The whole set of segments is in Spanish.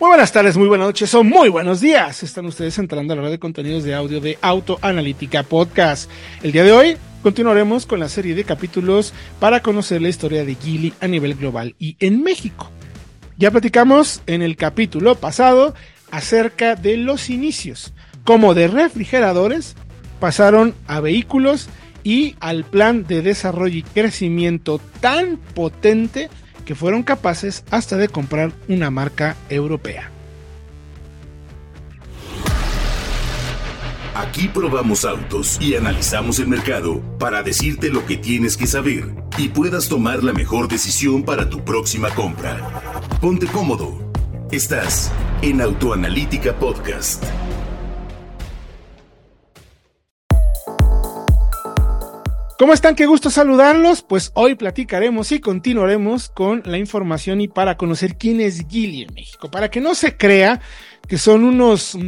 Muy buenas tardes, muy buenas noches o muy buenos días. Están ustedes entrando a la red de contenidos de audio de Autoanalítica Podcast. El día de hoy continuaremos con la serie de capítulos para conocer la historia de Geely a nivel global y en México. Ya platicamos en el capítulo pasado acerca de los inicios, como de refrigeradores pasaron a vehículos y al plan de desarrollo y crecimiento tan potente que fueron capaces hasta de comprar una marca europea. Aquí probamos autos y analizamos el mercado para decirte lo que tienes que saber y puedas tomar la mejor decisión para tu próxima compra. Ponte cómodo. Estás en Autoanalítica Podcast. ¿Cómo están? Qué gusto saludarlos. Pues hoy platicaremos y continuaremos con la información y para conocer quién es Geely en México. Para que no se crea que son unos,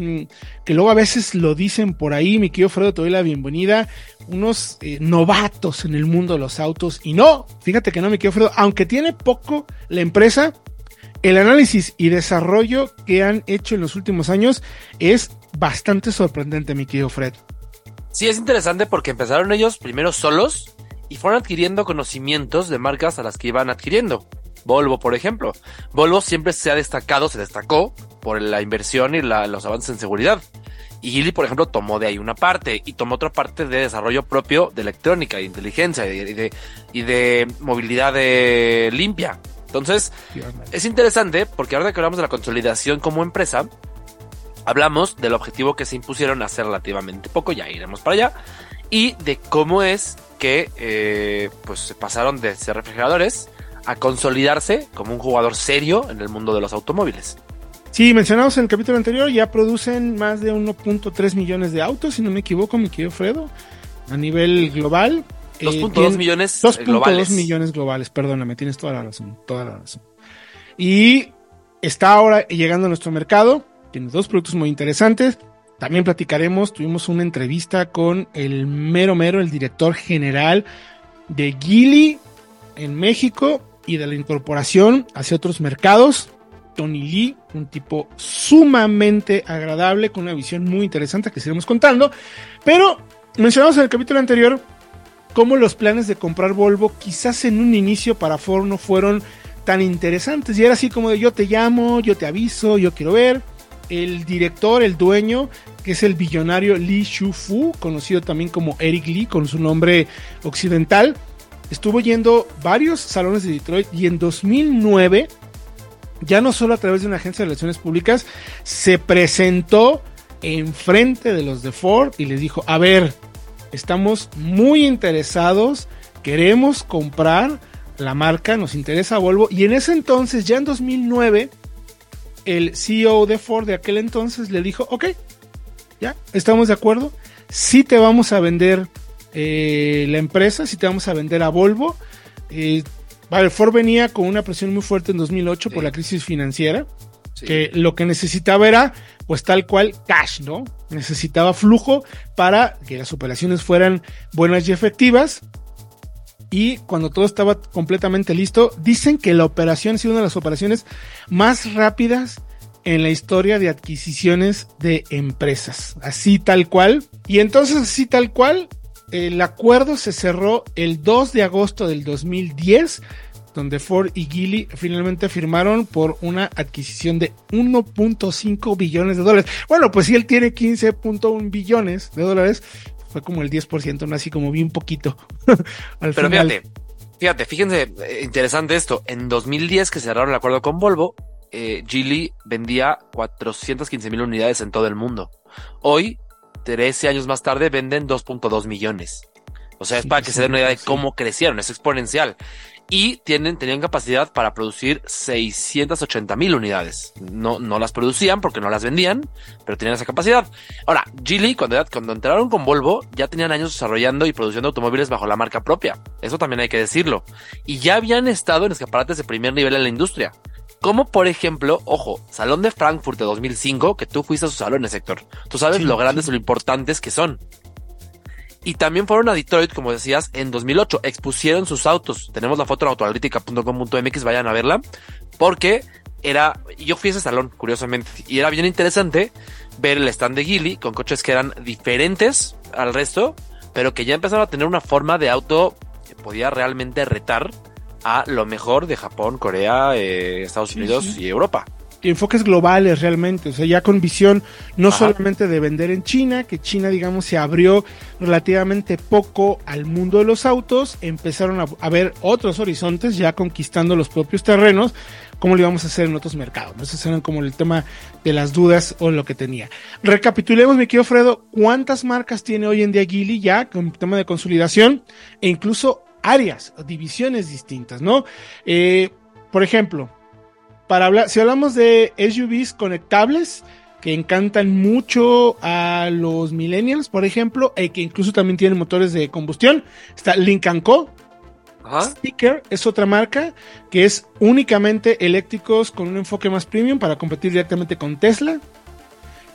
que luego a veces lo dicen por ahí, mi querido Fredo, te doy la bienvenida, unos novatos en el mundo de los autos. Y no, fíjate que no, mi querido Fredo, aunque tiene poco la empresa, el análisis y desarrollo que han hecho en los últimos años es bastante sorprendente, mi querido Fred. Sí, es interesante porque empezaron ellos primero solos y fueron adquiriendo conocimientos de marcas a las que iban adquiriendo. Volvo, por ejemplo. Volvo siempre se destacó por la inversión y los avances en seguridad. Y Geely, por ejemplo, tomó de ahí una parte y tomó otra parte de desarrollo propio de electrónica, de inteligencia y de movilidad limpia. Entonces, es interesante porque ahora que hablamos de la consolidación como empresa, hablamos del objetivo que se impusieron hace relativamente poco, ya iremos para allá, y de cómo es que pues se pasaron de ser refrigeradores a consolidarse como un jugador serio en el mundo de los automóviles. Sí, mencionamos en el capítulo anterior, ya producen más de 1.3 millones de autos, si no me equivoco, mi querido Fredo, a nivel global. 2.2 millones 2. globales. 2.2 millones globales, perdóname, tienes toda la razón. Y está ahora llegando a nuestro mercado, tiene dos productos muy interesantes, también platicaremos, tuvimos una entrevista con el mero, el director general de Geely en México y de la incorporación hacia otros mercados, Tony Lee, un tipo sumamente agradable, con una visión muy interesante que seguiremos contando, pero mencionamos en el capítulo anterior cómo los planes de comprar Volvo quizás en un inicio para Ford no fueron tan interesantes. Y era así como de yo te llamo, yo te aviso, yo quiero ver. El director, el dueño, que es el billonario Li Shufu, conocido también como Eric Lee con su nombre occidental, estuvo yendo varios salones de Detroit y en 2009, ya no solo a través de una agencia de relaciones públicas, se presentó enfrente de los de Ford y les dijo, a ver, estamos muy interesados, queremos comprar la marca, nos interesa Volvo. Y en ese entonces, ya en 2009, el CEO de Ford de aquel entonces le dijo, ok, ya, estamos de acuerdo, sí te vamos a vender la empresa, sí te vamos a vender a Volvo. Ford venía con una presión muy fuerte en 2008 por la crisis financiera, que lo que necesitaba era, pues tal cual, cash, ¿no? Necesitaba flujo para que las operaciones fueran buenas y efectivas. Y cuando todo estaba completamente listo, dicen que la operación ha sido una de las operaciones más rápidas en la historia de adquisiciones de empresas. Así tal cual. Y entonces, así tal cual, el acuerdo se cerró el 2 de agosto del 2010, donde Ford y Geely finalmente firmaron por una adquisición de 1.5 billones de dólares. Bueno, pues si él tiene 15.1 billones de dólares, fue como el 10%, ¿no? Así como bien poquito. Al pero final. Fíjate, fíjense, interesante esto. En 2010, que cerraron el acuerdo con Volvo, Geely vendía 415,000 unidades en todo el mundo. Hoy, 13 años más tarde, venden 2.2 millones. O sea, es para que se den una idea de cómo crecieron, es exponencial. Y tenían capacidad para producir 680,000 unidades. No las producían porque no las vendían, pero tenían esa capacidad. Ahora, Geely, cuando entraron con Volvo, ya tenían años desarrollando y produciendo automóviles bajo la marca propia. Eso también hay que decirlo. Y ya habían estado en escaparates de primer nivel en la industria. Como, por ejemplo, ojo, Salón de Frankfurt de 2005, que tú fuiste a sus salones, Héctor. Tú sabes lo grandes y lo importantes que son. Y también fueron a Detroit, como decías, en 2008. Expusieron sus autos. Tenemos la foto en autoanalítica.com.mx, vayan a verla. Porque era... Yo fui a ese salón, curiosamente. Y era bien interesante ver el stand de Geely con coches que eran diferentes al resto, pero que ya empezaron a tener una forma de auto que podía realmente retar a lo mejor de Japón, Corea, Estados Unidos y Europa. Y enfoques globales realmente, o sea, ya con visión no solamente de vender en China, que China, digamos, se abrió relativamente poco al mundo de los autos, empezaron a ver otros horizontes, ya conquistando los propios terrenos, cómo lo íbamos a hacer en otros mercados. Esos eran como el tema de las dudas o lo que tenía. Recapitulemos, mi querido Fredo, ¿cuántas marcas tiene hoy en día Geely ya con tema de consolidación e incluso áreas, divisiones distintas, ¿no? Por ejemplo, para hablar, si hablamos de SUVs conectables, que encantan mucho a los millennials, por ejemplo, y que incluso también tienen motores de combustión, está Lincoln Co. Sticker es otra marca que es únicamente eléctricos con un enfoque más premium para competir directamente con Tesla.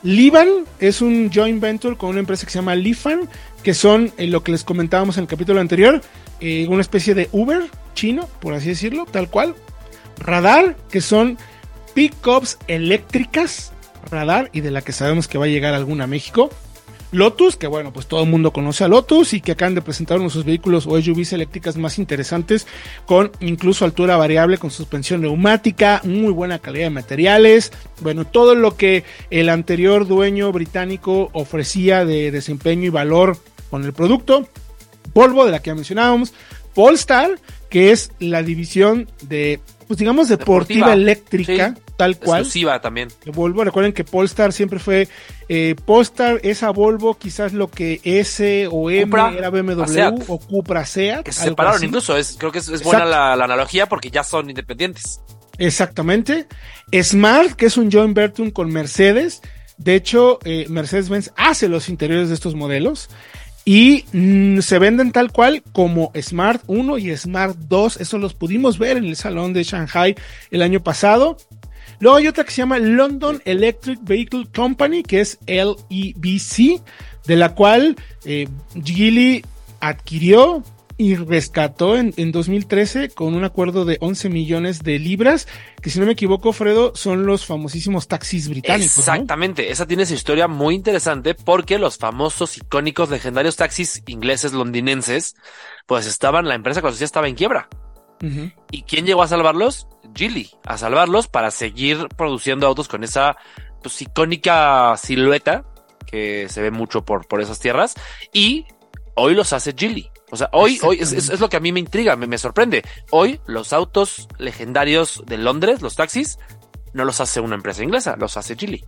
Livan es un joint venture con una empresa que se llama Lifan, que son lo que les comentábamos en el capítulo anterior, una especie de Uber chino, por así decirlo, tal cual. Radar, que son pickups eléctricas, Radar, y de la que sabemos que va a llegar alguna a México. Lotus, que bueno, pues todo el mundo conoce a Lotus y que acaban de presentar uno de sus vehículos o SUVs eléctricas más interesantes, con incluso altura variable, con suspensión neumática, muy buena calidad de materiales, bueno, todo lo que el anterior dueño británico ofrecía de desempeño y valor con el producto. Volvo, de la que ya mencionábamos. Polestar, que es la división de, pues digamos, deportiva eléctrica, sí, tal cual. Exclusiva también. Volvo, recuerden que Polestar siempre fue, Polestar es a Volvo, quizás lo que S o M Cupra, era BMW Seat, o Cupra Seat. Que se separaron así. Incluso, creo que es buena la analogía porque ya son independientes. Exactamente. Smart, que es un joint venture con Mercedes. De hecho, Mercedes-Benz hace los interiores de estos modelos. Y se venden tal cual como Smart 1 y Smart 2. Eso los pudimos ver en el salón de Shanghai el año pasado. Luego hay otra que se llama London Electric Vehicle Company, que es LEVC, de la cual Geely adquirió y rescató en 2013 con un acuerdo de 11 millones de libras, que si no me equivoco, Fredo, son los famosísimos taxis británicos. Exactamente, ¿no? Esa tiene su historia muy interesante porque los famosos, icónicos, legendarios taxis ingleses, londinenses, pues estaban, la empresa que los hacía estaba en quiebra. Uh-huh. ¿Y quién llegó a salvarlos? Geely, a salvarlos para seguir produciendo autos con esa, pues, icónica silueta que se ve mucho por esas tierras, y hoy los hace Geely. O sea, hoy es lo que a mí me intriga, me sorprende. Hoy los autos legendarios de Londres, los taxis, no los hace una empresa inglesa, los hace Geely.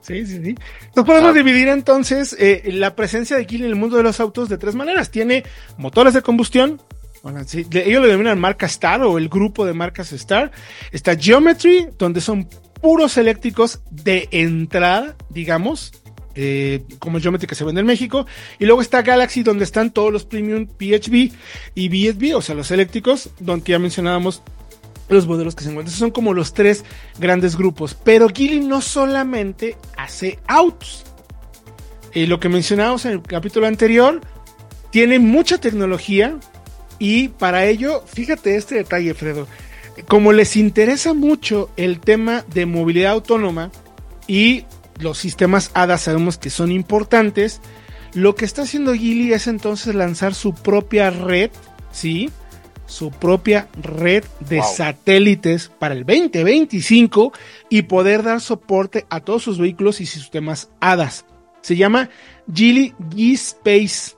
Sí. Nos podemos dividir entonces la presencia de Geely en el mundo de los autos de tres maneras. Tiene motores de combustión, bueno, sí, ellos lo denominan marca Star o el grupo de marcas Star. Está Geometry, donde son puros eléctricos de entrada, digamos, como Geometry que se vende en México, y luego está Galaxy, donde están todos los premium PHEV y BEV, o sea, los eléctricos, donde ya mencionábamos los modelos que se encuentran. Esos son como los tres grandes grupos, pero Geely no solamente hace autos, lo que mencionábamos en el capítulo anterior, tiene mucha tecnología, y para ello, fíjate este detalle, Fredo, como les interesa mucho el tema de movilidad autónoma y los sistemas ADAS, sabemos que son importantes. Lo que está haciendo Geely es entonces lanzar su propia red, ¿sí? Su propia red de satélites para el 2025 y poder dar soporte a todos sus vehículos y sistemas ADAS. Se llama Geely Geespace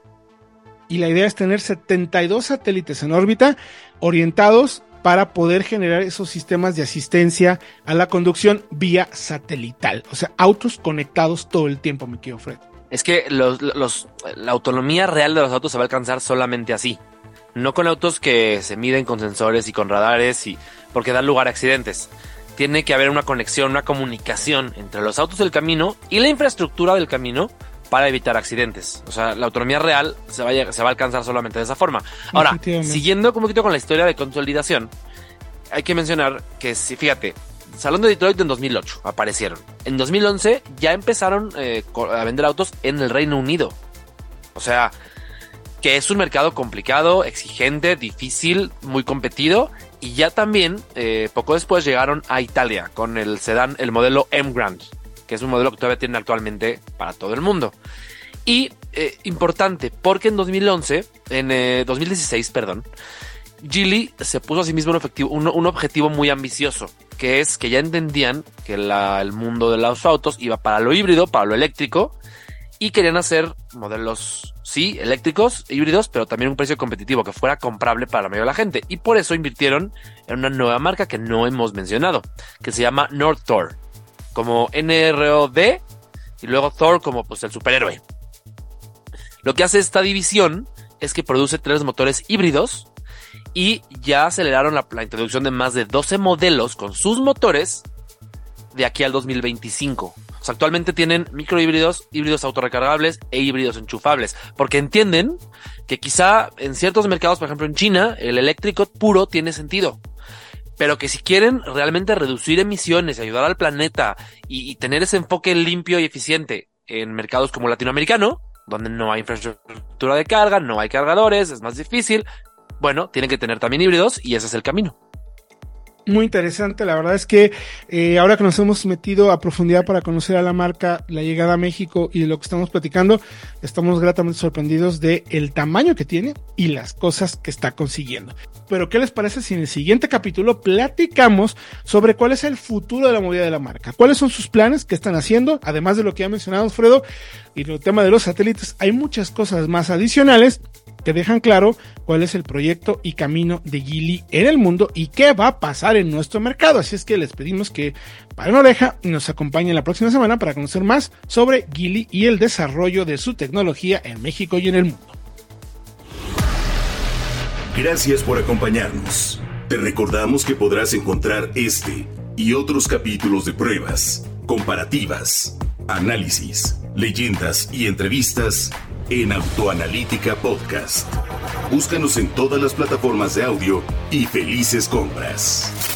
y la idea es tener 72 satélites en órbita orientados para poder generar esos sistemas de asistencia a la conducción vía satelital. O sea, autos conectados todo el tiempo, mi querido Fred. Es que la autonomía real de los autos se va a alcanzar solamente así. No con autos que se miden con sensores y con radares, porque dan lugar a accidentes. Tiene que haber una conexión, una comunicación entre los autos del camino y la infraestructura del camino para evitar accidentes. O sea, la autonomía real se va a alcanzar solamente de esa forma. Ahora, siguiendo un poquito con la historia de consolidación, hay que mencionar que, si fíjate, Salón de Detroit en 2008 aparecieron. En 2011 ya empezaron a vender autos en el Reino Unido. O sea, que es un mercado complicado, exigente, difícil, muy competido. Y ya también, poco después llegaron a Italia con el sedán, el modelo M Grand, que es un modelo que todavía tienen actualmente para todo el mundo. Y importante, porque en 2016, Geely se puso a sí mismo un objetivo muy ambicioso, que es que ya entendían que el mundo de los autos iba para lo híbrido, para lo eléctrico, y querían hacer modelos, sí, eléctricos, híbridos, pero también un precio competitivo que fuera comprable para la mayoría de la gente. Y por eso invirtieron en una nueva marca que no hemos mencionado, que se llama Nordtor, como NROD, y luego Thor como pues el superhéroe. Lo que hace esta división es que produce 3 motores híbridos y ya aceleraron la introducción de más de 12 modelos con sus motores de aquí al 2025. O sea, actualmente tienen microhíbridos, híbridos autorrecargables e híbridos enchufables, porque entienden que quizá en ciertos mercados, por ejemplo en China, el eléctrico puro tiene sentido, pero que si quieren realmente reducir emisiones, ayudar al planeta y tener ese enfoque limpio y eficiente en mercados como el latinoamericano, donde no hay infraestructura de carga, no hay cargadores, es más difícil. Bueno, tienen que tener también híbridos y ese es el camino. Muy interesante, la verdad es que ahora que nos hemos metido a profundidad para conocer a la marca, la llegada a México y lo que estamos platicando, estamos gratamente sorprendidos de el tamaño que tiene y las cosas que está consiguiendo. Pero ¿qué les parece si en el siguiente capítulo platicamos sobre cuál es el futuro de la movilidad de la marca? ¿Cuáles son sus planes? ¿Qué están haciendo? Además de lo que ya mencionamos, Fredo, y el tema de los satélites, hay muchas cosas más adicionales que dejan claro cuál es el proyecto y camino de Geely en el mundo y qué va a pasar en nuestro mercado. Así es que les pedimos que paren oreja y nos acompañen la próxima semana para conocer más sobre Geely y el desarrollo de su tecnología en México y en el mundo. Gracias por acompañarnos. Te recordamos que podrás encontrar este y otros capítulos de pruebas, comparativas, análisis, leyendas y entrevistas en Autoanalítica Podcast. Búscanos en todas las plataformas de audio y felices compras.